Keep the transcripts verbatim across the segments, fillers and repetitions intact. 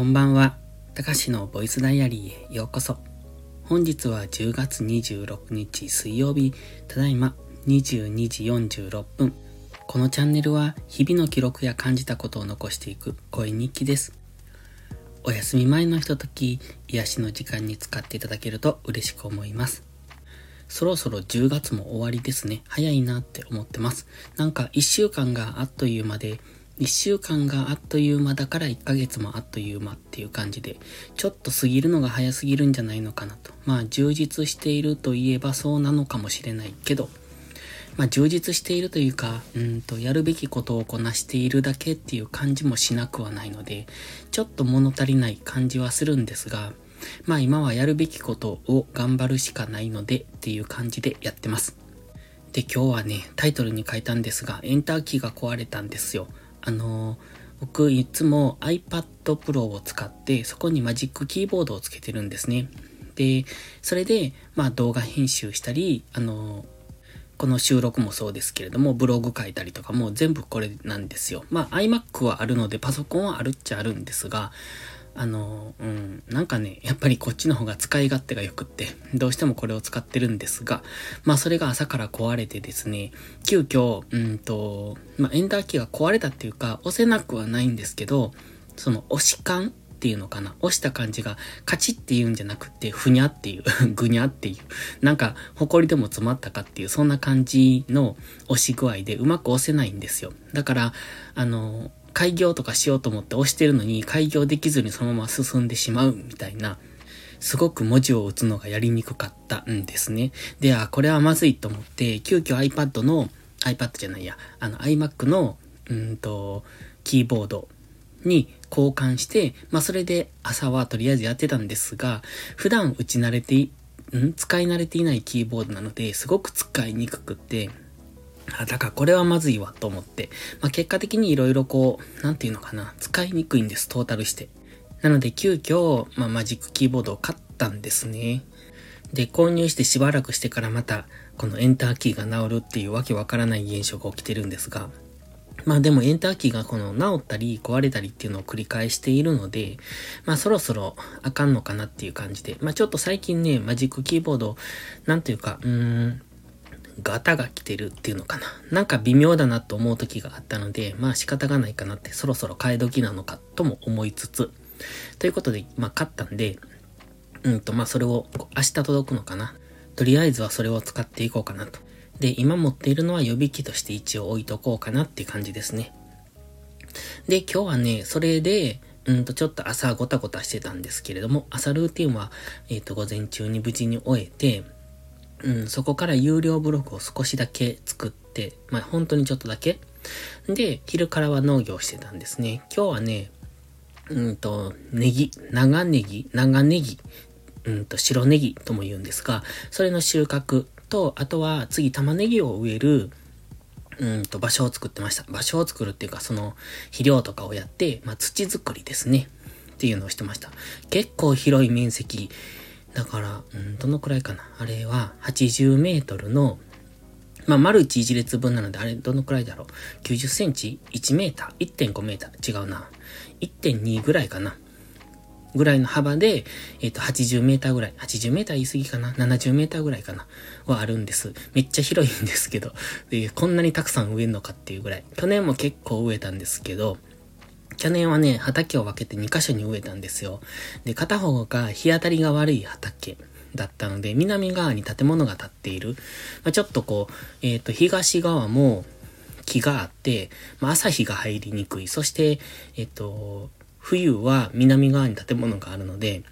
こんばんは。たかしのボイスダイアリーへようこそ。本日はじゅうがつにじゅうろくにち水曜日、ただいまにじゅうにじよんじゅうろっぷん。このチャンネルは日々の記録や感じたことを残していく声日記です。お休み前のひととき、癒しの時間に使っていただけると嬉しく思います。そろそろじゅうがつも終わりですね。早いなって思ってます。なんかいっしゅうかんがあっという間で、いっしゅうかんがあっという間だからいっかげつもあっという間っていう感じで、ちょっと過ぎるのが早すぎるんじゃないのかなと。まあ充実しているといえばそうなのかもしれないけど、まあ充実しているというか、うんとやるべきことをこなしているだけっていう感じもしなくはないので、ちょっと物足りない感じはするんですが、まあ今はやるべきことを頑張るしかないのでっていう感じでやってます。で、今日はね、タイトルに書いたんですが、エンターキーが壊れたんですよ。あのー、僕いつも iPad Pro を使って、そこにマジックキーボードをつけてるんですね。で、それで、まあ動画編集したり、あのー、この収録もそうですけれども、ブログ書いたりとかも全部これなんですよ。まあ iMac はあるので、パソコンはあるっちゃあるんですが、あの、うん、なんかね、やっぱりこっちの方が使い勝手が良くって、どうしてもこれを使ってるんですが、まあそれが朝から壊れてですね、急遽、うんと、まあエンターキーが壊れたっていうか、押せなくはないんですけど、その押し感っていうのかな、押した感じがカチっていうんじゃなくて、ふにゃっていう、ぐにゃっていう、なんか、ほこりでも詰まったかっていう、そんな感じの押し具合でうまく押せないんですよ。だから、あの、開業とかしようと思って押してるのに開業できずにそのまま進んでしまうみたいな、すごく文字を打つのがやりにくかったんですね。で、あ、これはまずいと思って、急遽 iPad の、iPad じゃないや、あの iMac の、うんと、キーボードに交換して、まあそれで朝はとりあえずやってたんですが、普段打ち慣れてい、ん使い慣れていないキーボードなので、すごく使いにくくって、あ、だからこれはまずいわと思って。まあ、結果的にいろいろこう、なんていうのかな、使いにくいんです、トータルして。なので急遽、まあ、マジックキーボードを買ったんですね。で、購入してしばらくしてからまた、このエンターキーが治るっていうわけわからない現象が起きてるんですが。まあでもエンターキーがこの治ったり壊れたりっていうのを繰り返しているので、まあそろそろあかんのかなっていう感じで。まあちょっと最近ね、マジックキーボード、なんていうか、うーん、ガタが来てるっていうのかな。なんか微妙だなと思う時があったので、まあ仕方がないかなって、そろそろ替え時なのかとも思いつつ。ということで、まあ買ったんで、うんとまあそれを明日届くのかな。とりあえずはそれを使っていこうかなと。で、今持っているのは予備機として一応置いとこうかなっていう感じですね。で、今日はね、それで、うんとちょっと朝ごたごたしてたんですけれども、朝ルーティンは、えっと午前中に無事に終えて、うん、そこから有料ブログを少しだけ作って、まあ、本当にちょっとだけ。で、昼からは農業してたんですね。今日はね、うんと、ネギ、長ネギ、長ネギ、うんと、白ネギとも言うんですが、それの収穫と、あとは次玉ねぎを植える、うんと、場所を作ってました。場所を作るっていうか、その、肥料とかをやって、まあ、土作りですね。っていうのをしてました。結構広い面積、だから、うん、どのくらいかな。あれは、はちじゅうメートルの、まあ、丸いち一列分なので、あれ、どのくらいだろう。きゅうじゅっセンチ ?いちメーター いってんごメーター違うな。いってんに ぐらいかな。ぐらいの幅で、えっと、はちじゅうメーターぐらい。はちじゅうメーター言い過ぎかな。ななじゅうメーターぐらいかな。はあるんです。めっちゃ広いんですけど。で、こんなにたくさん植えるのかっていうぐらい。去年も結構植えたんですけど、去年はね、畑を分けてにかしょに植えたんですよ。で、片方が日当たりが悪い畑だったので、南側に建物が建っている。まあ、ちょっとこう、えっと、東側も木があって、まあ、朝日が入りにくい。そして、えっと、冬は南側に建物があるので、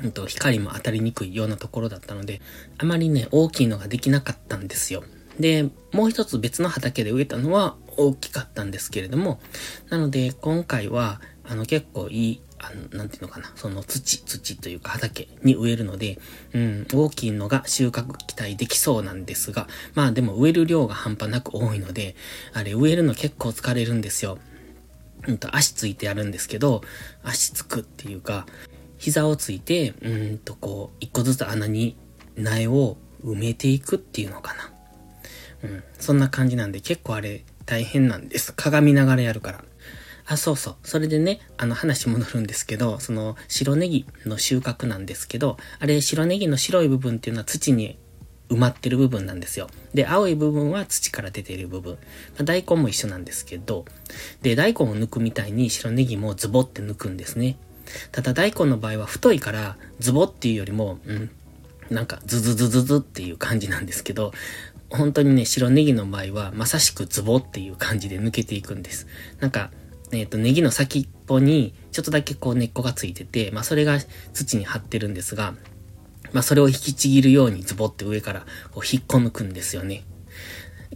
うんと、光も当たりにくいようなところだったので、あまりね、大きいのができなかったんですよ。で、もう一つ別の畑で植えたのは、大きかったんですけれども、なので今回はあの結構いい、あのなんていうのかな、その土土というか畑に植えるので、うん、大きいのが収穫期待できそうなんですが、まあでも植える量が半端なく多いので、あれ植えるの結構疲れるんですよ。うんと足ついてやるんですけど、足つくっていうか膝をついて、うんとこう一個ずつ穴に苗を埋めていくっていうのかな。うん、そんな感じなんで結構あれ。大変なんです。鏡ながらやるから。あ、そうそう。それでね、あの話戻るんですけど、その白ネギの収穫なんですけど、あれ白ネギの白い部分っていうのは土に埋まってる部分なんですよ。で、青い部分は土から出ている部分。まあ、大根も一緒なんですけど、で、大根を抜くみたいに白ネギもズボって抜くんですね。ただ大根の場合は太いから、ズボっていうよりも、うん、なんかズズズズズっていう感じなんですけど、本当にね、白ネギの場合はまさしくズボっていう感じで抜けていくんです。なんか、えっと、ネギの先っぽにちょっとだけこう根っこがついてて、まあそれが土に張ってるんですが、まあそれを引きちぎるようにズボって上からこう引っこ抜くんですよね。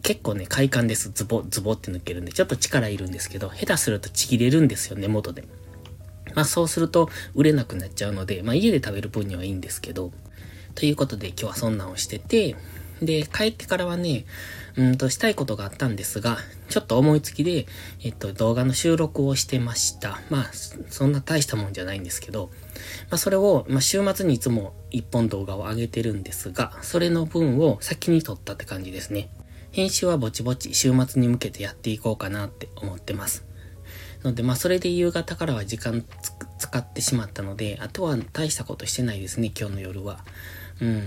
結構ね、快感です。ズボ、ズボって抜けるんで、ちょっと力いるんですけど、下手するとちぎれるんですよ、根元で。まあそうすると売れなくなっちゃうので、まあ家で食べる分にはいいんですけど、ということで今日はそんなんをしてて、で、帰ってからはね、うんとしたいことがあったんですが、ちょっと思いつきで、えっと、動画の収録をしてました。まあ、そんな大したもんじゃないんですけど、まあ、それを、まあ、週末にいつも一本動画を上げてるんですが、それの分を先に撮ったって感じですね。編集はぼちぼち週末に向けてやっていこうかなって思ってます。ので、まあ、それで夕方からは時間つ使ってしまったので、あとは大したことしてないですね、今日の夜は。うん。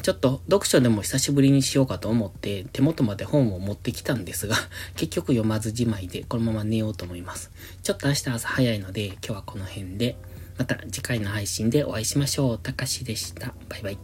ちょっと読書でも久しぶりにしようかと思って手元まで本を持ってきたんですが、結局読まずじまいでこのまま寝ようと思います。ちょっと明日朝早いので今日はこの辺で、また次回の配信でお会いしましょう。たかしでした。バイバイ。